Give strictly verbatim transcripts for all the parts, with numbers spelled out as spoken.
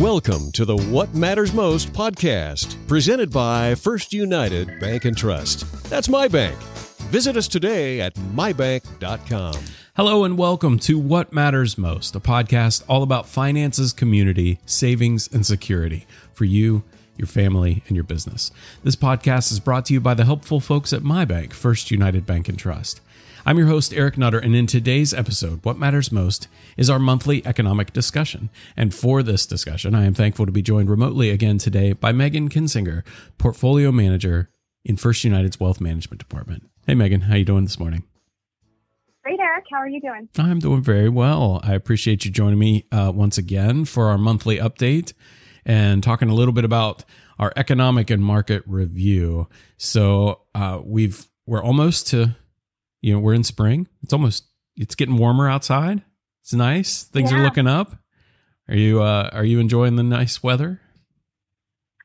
Welcome to the What Matters Most podcast, presented by First United Bank and Trust. That's MyBank. Visit us today at my bank dot com. Hello and welcome to What Matters Most, a podcast all about finances, community, savings, and security for you, your family, and your business. This podcast is brought to you by the helpful folks at MyBank, First United Bank and Trust. I'm your host, Eric Nutter, and in today's episode, What Matters Most is our monthly economic discussion. And for this discussion, I am thankful to be joined remotely again today by Megan Kinsinger, Portfolio Manager in First United's Wealth Management Department. Hey, Megan, how are you doing this morning? Great, Eric. How are you doing? I'm doing very well. I appreciate you joining me uh, once again for our monthly update and talking a little bit about our economic and market review. So uh, we've we're almost to... You know, we're in spring. It's almost, it's getting warmer outside. It's nice. Things yeah. are looking up. Are you, uh, are you enjoying the nice weather?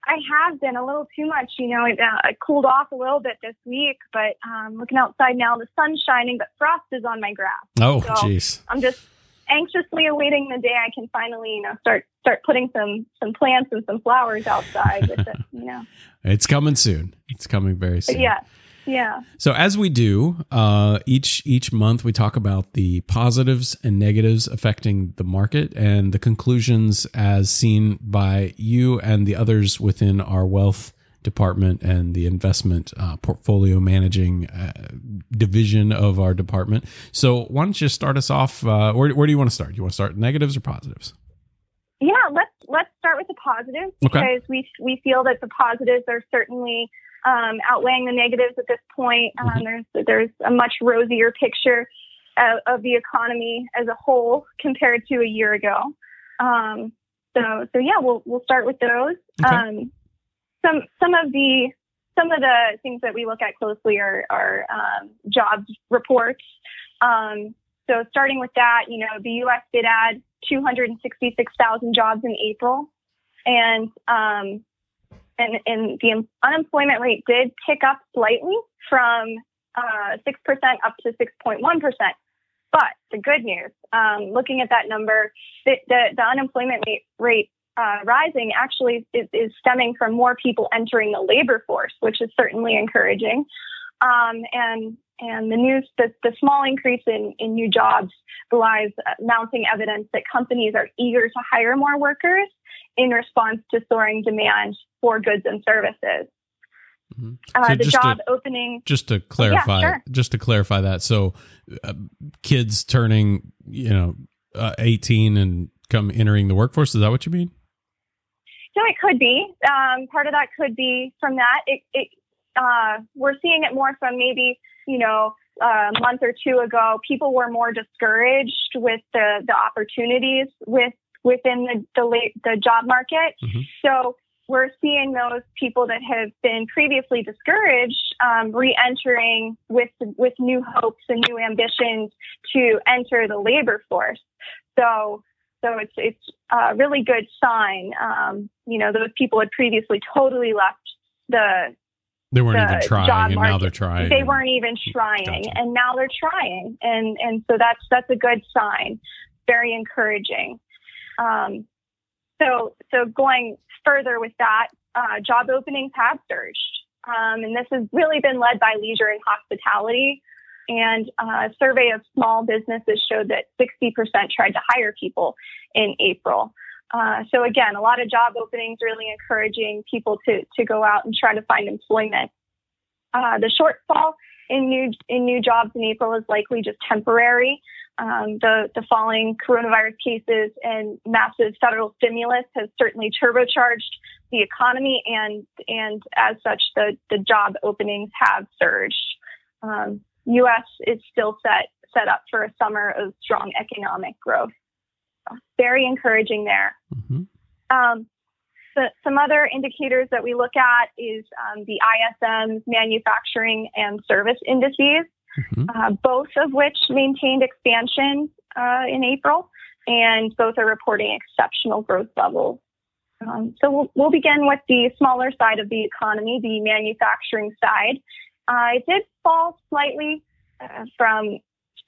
I have been a little too much. You know, it, uh, it cooled off a little bit this week, but um, looking outside now, the sun's shining, but frost is on my grass. Oh, jeez. So I'm just anxiously awaiting the day I can finally, you know, start start putting some some plants and some flowers outside. With it, you know, it's coming soon. It's coming very soon. But yeah. Yeah. So as we do, uh, each each month we talk about the positives and negatives affecting the market and the conclusions as seen by you and the others within our wealth department and the investment uh, portfolio managing uh, division of our department. So why don't you start us off? Uh, where, where do you want to start? Do you want to start negatives or positives? Yeah, let's let's start with the positives because okay. we we feel that the positives are certainly Um, outweighing the negatives at this point. Um, there's there's a much rosier picture uh, of the economy as a whole compared to a year ago. Um, so so yeah, we'll we'll start with those. Okay. Um, some some of the some of the things that we look at closely are are um, jobs reports. Um, so starting with that, you know, the U S did add two hundred sixty-six thousand jobs in April, and um, And, and the unemployment rate did tick up slightly from uh, six percent up to six point one percent. But the good news, um, looking at that number, the, the, the unemployment rate, rate uh, rising actually is, is stemming from more people entering the labor force, which is certainly encouraging. Um, and and the news that the small increase in, in new jobs belies mounting evidence that companies are eager to hire more workers in response to soaring demand for goods and services. Mm-hmm. Uh, so the job to, opening. Just to clarify, yeah, sure. just to clarify that. So uh, kids turning, you know, uh, eighteen and come entering the workforce. Is that what you mean? So it could be. Um, part of that could be from that. It, it, uh, we're seeing it more from maybe, you know, a month or two ago, people were more discouraged with the, the opportunities with, within the the, late, the job market. Mm-hmm. So we're seeing those people that have been previously discouraged um, re-entering with with new hopes and new ambitions to enter the labor force. So so it's it's a really good sign. Um, you know, those people had previously totally left the they weren't the even trying, job and market. Now they're trying. They weren't even trying, gotcha. and now they're trying, and and so that's that's a good sign. Very encouraging. Um, so, so going further with that, uh, job openings have surged. Um, and this has really been led by leisure and hospitality. And uh, a survey of small businesses showed that sixty percent tried to hire people in April. Uh, so again, a lot of job openings, really encouraging people to, to go out and try to find employment. Uh, the shortfall in new, in new jobs in April is likely just temporary. Um, the, the falling coronavirus cases and massive federal stimulus has certainly turbocharged the economy, and and as such, the, the job openings have surged. Um, U S is still set set up for a summer of strong economic growth. Very encouraging there. Mm-hmm. Um, so some other indicators that we look at is um, the I S M manufacturing and service indices. Mm-hmm. Uh, both of which maintained expansion uh, in April, and both are reporting exceptional growth levels. Um, so we'll, we'll begin with the smaller side of the economy, the manufacturing side. Uh, it did fall slightly uh, from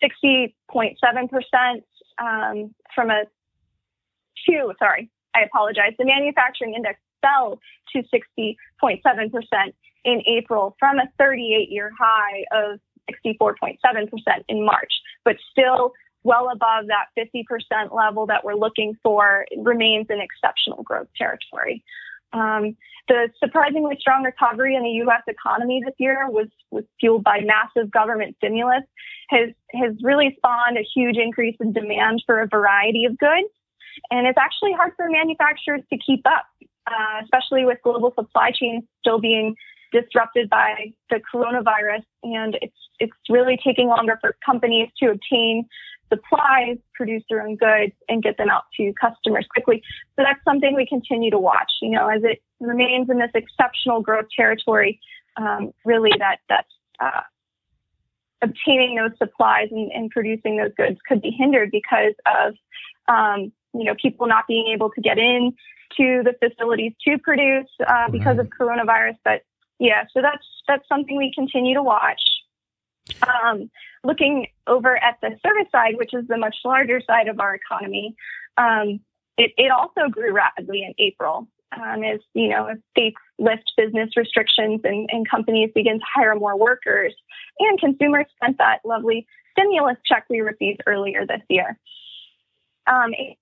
sixty point seven percent um, from a two, sorry, I apologize, the manufacturing index fell to sixty point seven percent in April from a thirty-eight year high of sixty-four point seven percent in March, but still well above that fifty percent level that we're looking for. It remains in exceptional growth territory. Um, the surprisingly strong recovery in the U S economy this year was, was fueled by massive government stimulus, has, has really spawned a huge increase in demand for a variety of goods. And it's actually hard for manufacturers to keep up, uh, especially with global supply chains still being disrupted by the coronavirus. And it's, it's really taking longer for companies to obtain supplies, produce their own goods, and get them out to customers quickly. So that's something we continue to watch, you know, as it remains in this exceptional growth territory, um, really that that's uh, obtaining those supplies and, and producing those goods could be hindered because of, um, you know, people not being able to get in to the facilities to produce uh, because of coronavirus. But yeah, so that's, that's something we continue to watch. Um, looking over at the service side, which is the much larger side of our economy, um, it, it also grew rapidly in April. Um, as you know, as states lift business restrictions and, and companies begin to hire more workers, and consumers spent that lovely stimulus check we received earlier this year. Um, it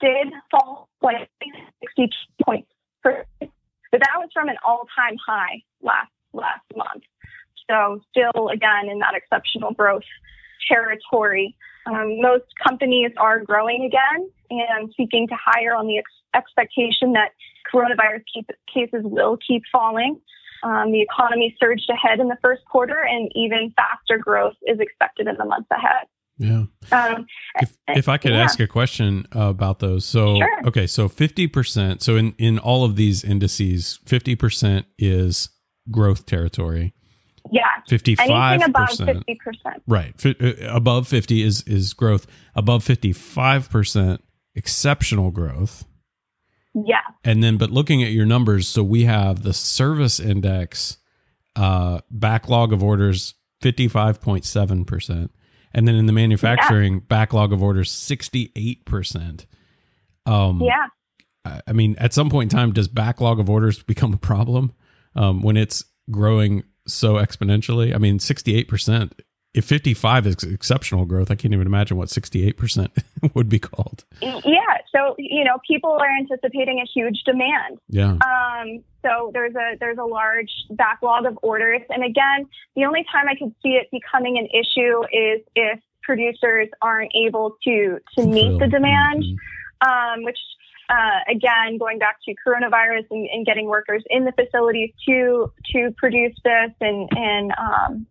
did fall like sixty points, but that was from an all-time high last last month. So still, again, in that exceptional growth territory. Um, most companies are growing again and seeking to hire on the ex- expectation that coronavirus keep- cases will keep falling. Um, the economy surged ahead in the first quarter, and even faster growth is expected in the months ahead. Yeah. Um, if, if I could yeah. ask a question about those. So, sure. okay, so fifty percent. So in, in all of these indices, fifty percent is growth territory. Yeah, fifty-five percent. Anything above fifty percent. Right. F- above fifty is, is growth. Above fifty-five percent, exceptional growth. Yeah. And then, but looking at your numbers, so we have the service index, uh, backlog of orders, fifty-five point seven percent. And then in the manufacturing, yeah. backlog of orders, sixty-eight percent. Um, yeah. I, I mean, at some point in time, does backlog of orders become a problem um, when it's growing so exponentially? I mean, sixty-eight percent. If fifty-five is exceptional growth, I can't even imagine what sixty-eight percent would be called. Yeah. So, you know, people are anticipating a huge demand. Yeah. Um, so there's a, there's a large backlog of orders. And again, the only time I could see it becoming an issue is if producers aren't able to, to meet the demand, mm-hmm. um, which Uh, again, going back to coronavirus and, and getting workers in the facilities to to produce this, and and um,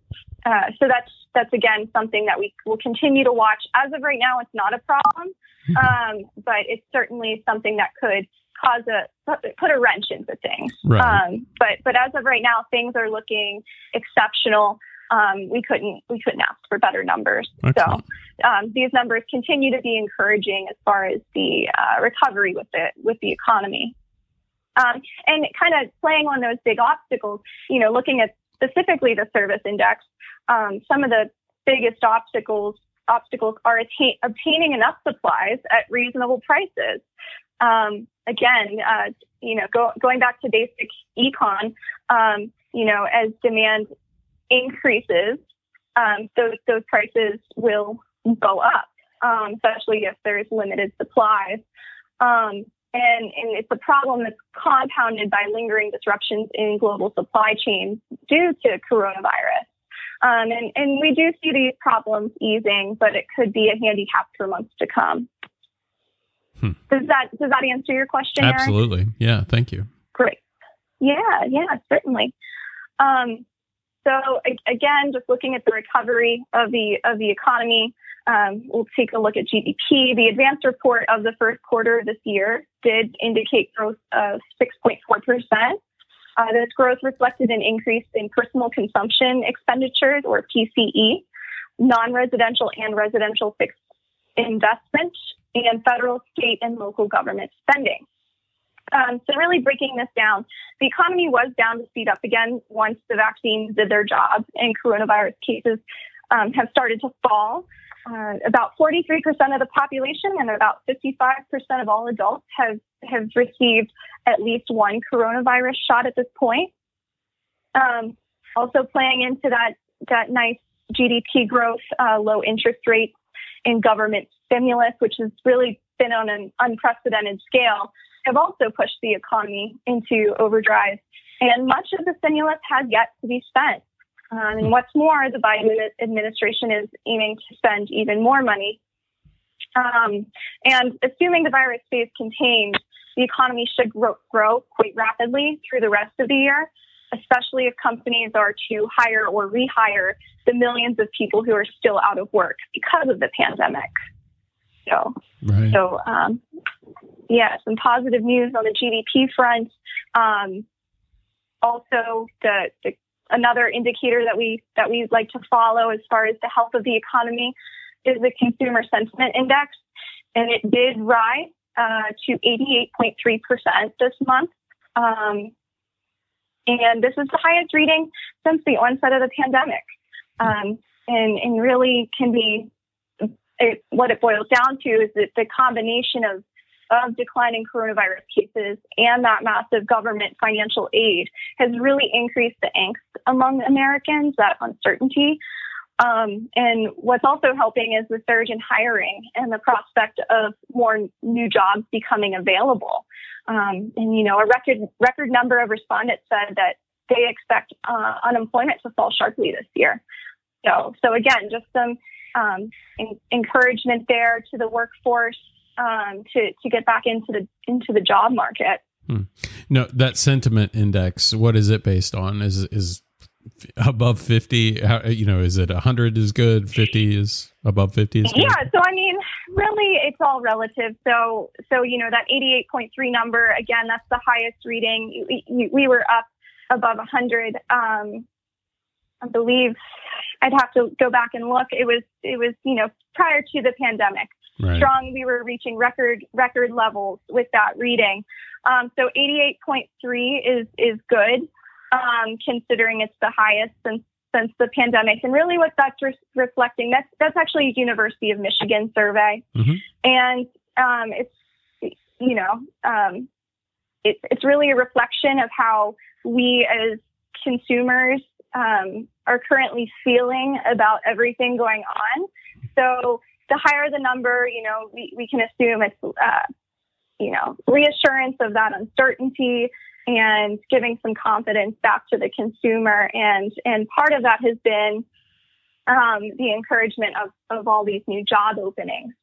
uh, so that's that's again something that we will continue to watch. As of right now, it's not a problem, um, but it's certainly something that could cause a put a wrench into things. Right. Um, but but as of right now, things are looking exceptional. Um, we couldn't we couldn't ask for better numbers. Excellent. So um, these numbers continue to be encouraging as far as the uh, recovery with the with the economy, um, and kind of playing on those big obstacles. You know, looking at specifically the service index, um, some of the biggest obstacles obstacles are attain, obtaining enough supplies at reasonable prices. Um, again, uh, you know, go, going back to basic econ, um, you know, as demand increases, um, those those prices will go up, um, especially if there is limited supply, um, and and it's a problem that's compounded by lingering disruptions in global supply chains due to coronavirus. Um, and and we do see these problems easing, but it could be a handicap for months to come. Hmm. Does that does that answer your question, Eric? Absolutely. Yeah. Thank you. Great. Yeah. Yeah. Certainly. Um, So again, just looking at the recovery of the of the economy, um, we'll take a look at G D P. The advanced report of the first quarter of this year did indicate growth of six point four percent. Uh, this growth reflected an increase in personal consumption expenditures, or P C E, non-residential and residential fixed investment, and federal, state, and local government spending. Um, so really breaking this down, the economy was bound to speed up again once the vaccines did their job and coronavirus cases um, have started to fall. uh, about forty-three percent of the population and about fifty-five percent of all adults have, have received at least one coronavirus shot at this point. Um, also playing into that, that nice G D P growth, uh, low interest rates and government stimulus, which has really been on an unprecedented scale, have also pushed the economy into overdrive. And much of the stimulus has yet to be spent. Um, and what's more, the Biden administration is aiming to spend even more money. Um, and assuming the virus stays contained, the economy should grow, grow quite rapidly through the rest of the year, especially if companies are to hire or rehire the millions of people who are still out of work because of the pandemic. So, right. so um, yeah, some positive news on the G D P front. Um, also, the, the another indicator that we that we like to follow as far as the health of the economy is the Consumer Sentiment Index, and it did rise uh, to eighty-eight point three percent this month. Um, And this is the highest reading since the onset of the pandemic, um, and and really can be it, what it boils down to is that the combination of of declining coronavirus cases and that massive government financial aid has really increased the angst among Americans, that uncertainty. Um, and what's also helping is the surge in hiring and the prospect of more new jobs becoming available. Um, and, you know, a record record number of respondents said that they expect uh, unemployment to fall sharply this year. So, so again, just some um, in- encouragement there to the workforce um, to to get back into the into the job market. Hmm. No, that sentiment index, what is it based on? Is is above fifty, you know, is it one hundred is good, fifty is above fifty is good? Yeah, so I mean, really, it's all relative. So, so you know, that eighty-eight point three number, again, that's the highest reading. We, we were up above one hundred. Um, I believe I'd have to go back and look. It was, it was, you know, prior to the pandemic. Right. Strong, we were reaching record record levels with that reading. Um, so eighty-eight point three is is good. Um, considering it's the highest since since the pandemic, and really what that's re- reflecting that's that's actually a University of Michigan survey, mm-hmm. and um, it's you know um, it's it's really a reflection of how we as consumers um, are currently feeling about everything going on. So the higher the number, you know, we we can assume it's uh, you know reassurance of that uncertainty, and giving some confidence back to the consumer. And and part of that has been um, the encouragement of, of all these new job openings.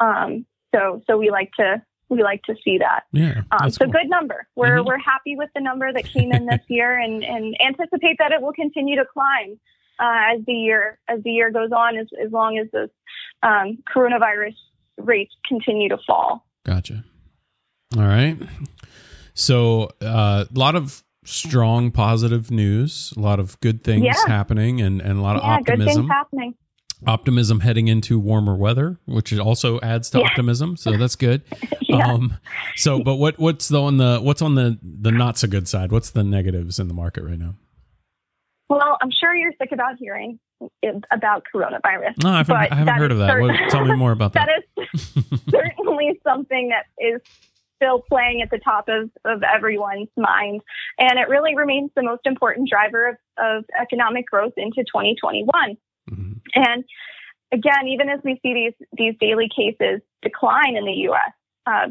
Um, so so we like to we like to see that. Yeah, um, so cool. Good number. We're mm-hmm. we're happy with the number that came in this year, and, and anticipate that it will continue to climb uh, as the year as the year goes on, as as long as those um, coronavirus rates continue to fall. Gotcha. All right. So a uh, lot of strong, positive news, a lot of good things yeah. happening, and, and a lot of yeah, optimism. Good things happening. Optimism heading into warmer weather, which also adds to yeah. optimism. So that's good. yeah. Um, so, but what what's the, on the what's on the, the not so good side? What's the negatives in the market right now? Well, I'm sure you're sick about hearing about coronavirus. No, I've, I haven't heard of that. Certain, well, tell me more about that. That is certainly something that is still playing at the top of, of everyone's mind. And it really remains the most important driver of, of economic growth into twenty twenty-one. Mm-hmm. And again, even as we see these, these daily cases decline in the U S, uh,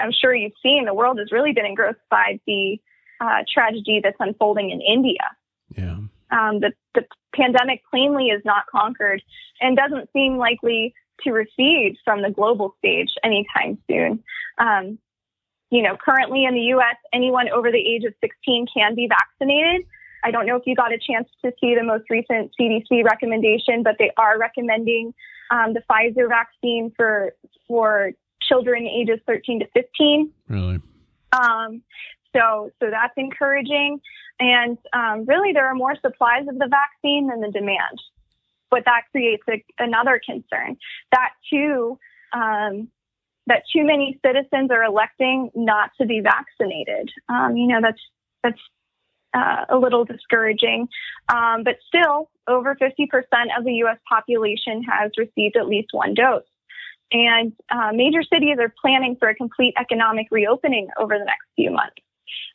I'm sure you've seen the world has really been engrossed by the uh, tragedy that's unfolding in India. Yeah. Um, the, the pandemic plainly is not conquered and doesn't seem likely to recede from the global stage anytime soon. Um, You know, currently in the U S, anyone over the age of sixteen can be vaccinated. I don't know if you got a chance to see the most recent C D C recommendation, but they are recommending um, the Pfizer vaccine for for children ages thirteen to fifteen. Really? Um, so, so that's encouraging. And um, really, there are more supplies of the vaccine than the demand. But that creates a, another concern. That, too... Um, that too many citizens are electing not to be vaccinated. Um, you know, that's, that's uh, a little discouraging. Um, but still, over fifty percent of the U S population has received at least one dose. And uh, major cities are planning for a complete economic reopening over the next few months.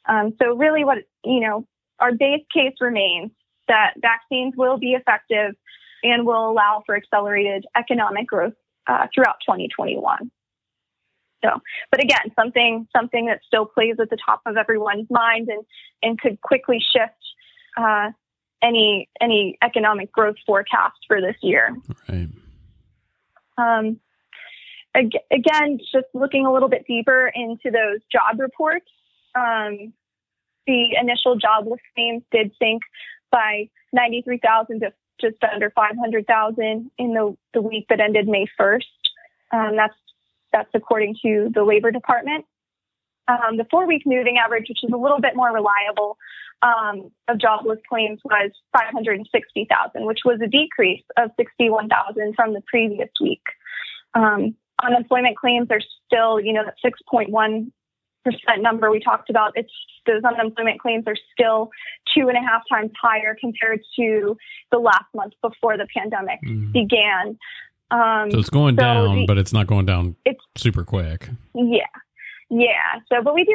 Um, so really what, you know, our base case remains that vaccines will be effective and will allow for accelerated economic growth uh, throughout twenty twenty-one. So, but again, something something that still plays at the top of everyone's mind and, and could quickly shift uh, any any economic growth forecast for this year. Right. Um, ag- again, just looking a little bit deeper into those job reports, um, the initial jobless claims did sink by ninety-three thousand to just under five hundred thousand in the, the week that ended May first. Um, that's That's according to the Labor Department. Um, the four-week moving average, which is a little bit more reliable, um, of jobless claims was five hundred sixty thousand, which was a decrease of sixty-one thousand from the previous week. Um, unemployment claims are still, you know, that six point one percent number we talked about. It's those unemployment claims are still two and a half times higher compared to the last month before the pandemic mm. began. Um, so it's going so down, the, but it's not going down it's, super quick. Yeah. Yeah. So, but we do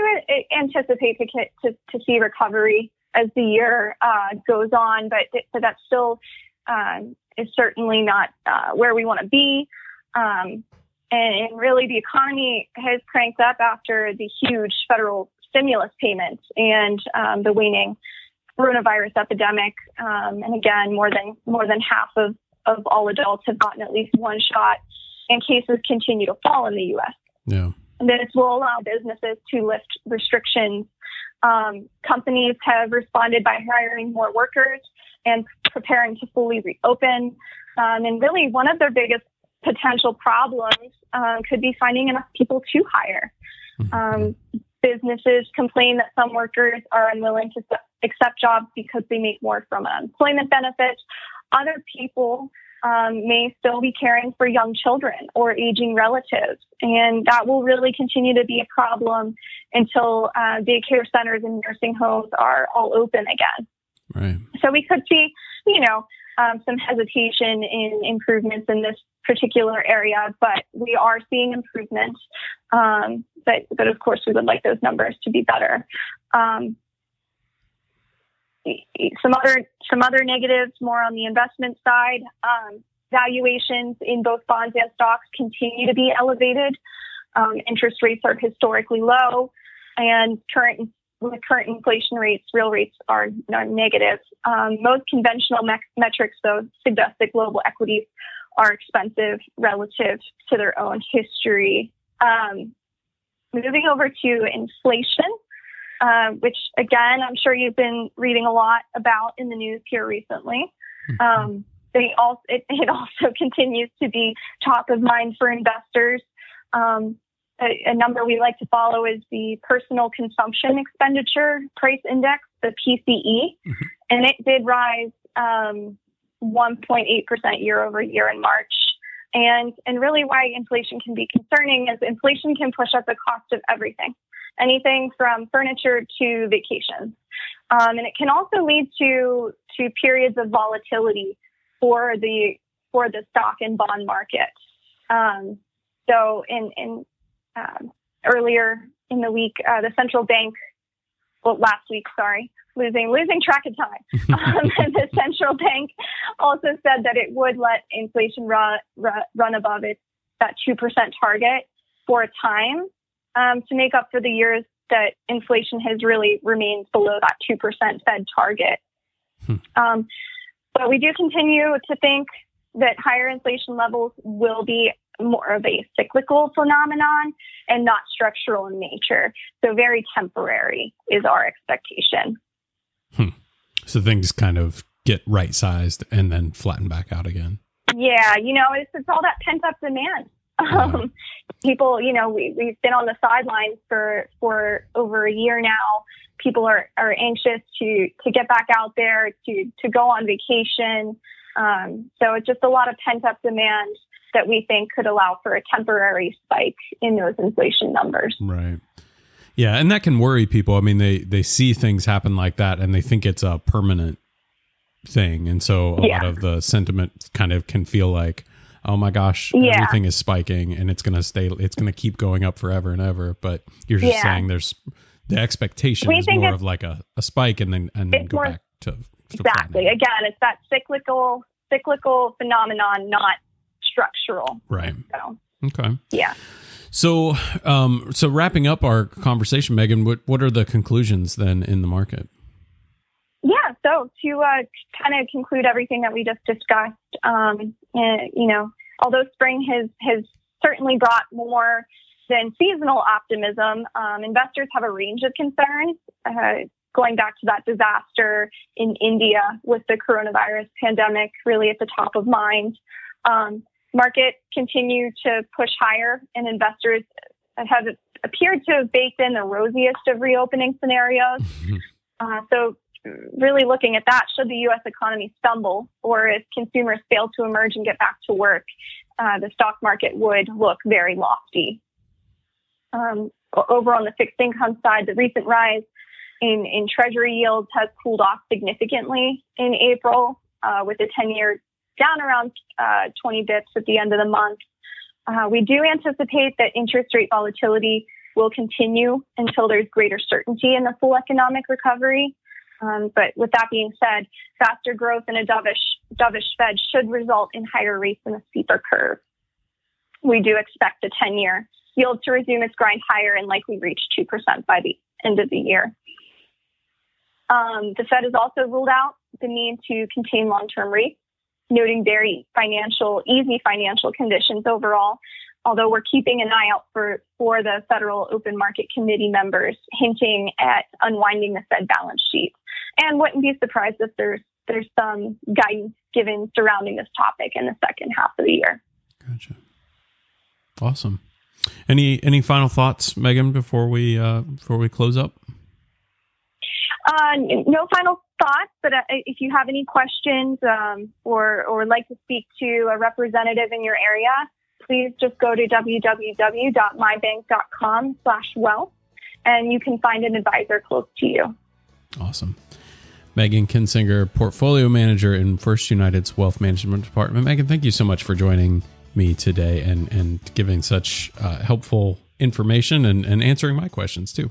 anticipate to to, to see recovery as the year uh, goes on, but, th- but that still um, is certainly not uh, where we want to be. Um, and, and really the economy has cranked up after the huge federal stimulus payments and um, the waning coronavirus epidemic. Um, and again, more than, more than half of of all adults have gotten at least one shot, and cases continue to fall in the U S. Yeah. And this will allow businesses to lift restrictions. Um, companies have responded by hiring more workers and preparing to fully reopen. Um, and really, one of their biggest potential problems um, could be finding enough people to hire. Um, businesses complain that some workers are unwilling to accept jobs because they make more from unemployment benefits. Other people um, may still be caring for young children or aging relatives, and that will really continue to be a problem until uh, daycare centers and nursing homes are all open again. Right. So we could see, you know, um, some hesitation in improvements in this particular area, but we are seeing improvements. Um, but, but of course, we would like those numbers to be better. Um, Some other some other negatives, more on the investment side. Um, valuations in both bonds and stocks continue to be elevated. Um, interest rates are historically low, and current with current inflation rates, real rates are negative. Um, most conventional me- metrics, though, suggest that global equities are expensive relative to their own history. Um, moving over to inflation. Uh, which, again, I'm sure you've been reading a lot about in the news here recently. Um, they also, it, it also continues to be top of mind for investors. Um, a, a number we like to follow is the Personal Consumption Expenditure Price Index, the P C E, mm-hmm. and it did rise um, one point eight percent year over year in March. And, and really why inflation can be concerning is inflation can push up the cost of everything. Anything from furniture to vacations. Um, and it can also lead to to periods of volatility for the for the stock and bond market. Um, so in, in um, earlier in the week, uh, the central bank, well, last week, sorry, losing losing track of time. um, the central bank also said that it would let inflation run, run above its that two percent target for a time. Um, to make up for the years that inflation has really remained below that two percent Fed target. Hmm. Um, but we do continue to think that higher inflation levels will be more of a cyclical phenomenon and not structural in nature. So very temporary is our expectation. Hmm. So things kind of get right-sized and then flatten back out again. Yeah, you know, it's, it's all that pent-up demand. Um, people, you know, we, we've been on the sidelines for, for over a year now. People are, are anxious to, to get back out there, to, to go on vacation. Um, so it's just a lot of pent up demand that we think could allow for a temporary spike in those inflation numbers. Right. Yeah, and that can worry people. I mean, they they see things happen like that and they think it's a permanent thing. And so a yeah. lot of the sentiment kind of can feel like, oh my gosh, yeah. everything is spiking and it's going to stay, it's going to keep going up forever and ever. But you're just yeah. saying there's the expectation we is more of like a, a spike and then and then go more, back to, to exactly. Planning. Again, it's that cyclical cyclical phenomenon, not structural. Right. So, okay. Yeah. So, um, so wrapping up our conversation, Megan, what, what are the conclusions then in the market? Yeah. So to uh, kind of conclude everything that we just discussed, um, and, you know, although spring has, has certainly brought more than seasonal optimism, um, investors have a range of concerns, uh, going back to that disaster in India with the coronavirus pandemic really at the top of mind. Um, market continue to push higher, and investors have appeared to have baked in the rosiest of reopening scenarios. Uh, so really looking at that, should the U S economy stumble or if consumers fail to emerge and get back to work, uh, the stock market would look very lofty. Um, over on the fixed income side, the recent rise in, in treasury yields has cooled off significantly in April, uh, with the ten-year down around uh, twenty bips at the end of the month. Uh, we do anticipate that interest rate volatility will continue until there's greater certainty in the full economic recovery. Um, but with that being said, faster growth in a dovish, dovish Fed should result in higher rates and a steeper curve. We do expect the ten-year yield to resume its grind higher and likely reach two percent by the end of the year. Um, the Fed has also ruled out the need to contain long-term rates, noting very financial, easy financial conditions overall, although we're keeping an eye out for, for the Federal Open Market Committee members hinting at unwinding the Fed balance sheet, and wouldn't be surprised if there's there's some guidance given surrounding this topic in the second half of the year. Gotcha. Awesome. Any any final thoughts, Megan, before we uh, before we close up? Uh, no final thoughts, but uh, if you have any questions um, or or like to speak to a representative in your area, please just go to w w w dot my bank dot com slash wealth, and you can find an advisor close to you. Awesome. Megan Kinsinger, Portfolio Manager in First United's Wealth Management Department. Megan, thank you so much for joining me today and, and giving such uh, helpful information and, and answering my questions too.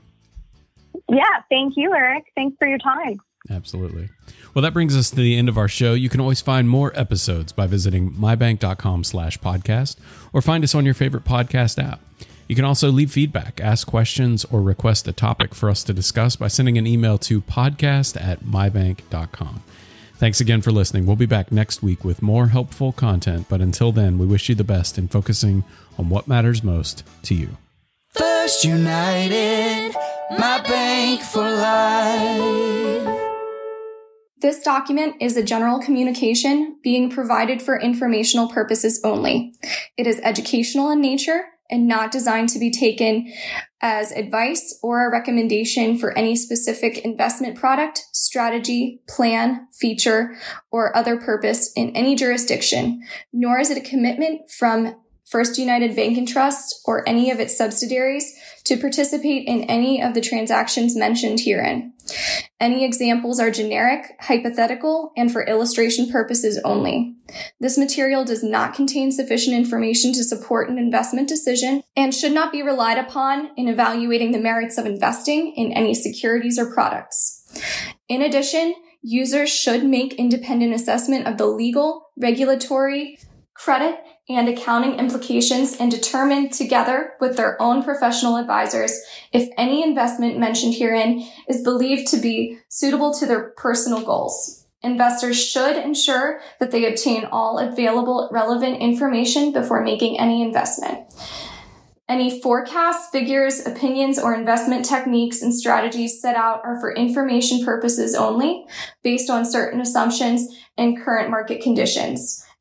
Yeah, thank you, Eric. Thanks for your time. Absolutely. Well, that brings us to the end of our show. You can always find more episodes by visiting my bank dot com slash podcast or find us on your favorite podcast app. You can also leave feedback, ask questions, or request a topic for us to discuss by sending an email to podcast at my bank dot com. Thanks again for listening. We'll be back next week with more helpful content, but until then, we wish you the best in focusing on what matters most to you. First United, my bank for life. This document is a general communication being provided for informational purposes only. It is educational in nature and not designed to be taken as advice or a recommendation for any specific investment product, strategy, plan, feature, or other purpose in any jurisdiction, nor is it a commitment from First United Bank and Trust or any of its subsidiaries to participate in any of the transactions mentioned herein. Any examples are generic, hypothetical, and for illustration purposes only. This material does not contain sufficient information to support an investment decision and should not be relied upon in evaluating the merits of investing in any securities or products. In addition, users should make independent assessment of the legal, regulatory, credit, and accounting implications and determine together with their own professional advisors if any investment mentioned herein is believed to be suitable to their personal goals. Investors should ensure that they obtain all available relevant information before making any investment. Any forecasts, figures, opinions, or investment techniques and strategies set out are for information purposes only, based on certain assumptions and current market conditions,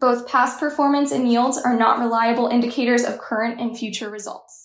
Both past performance and yields are not reliable indicators of current and future results.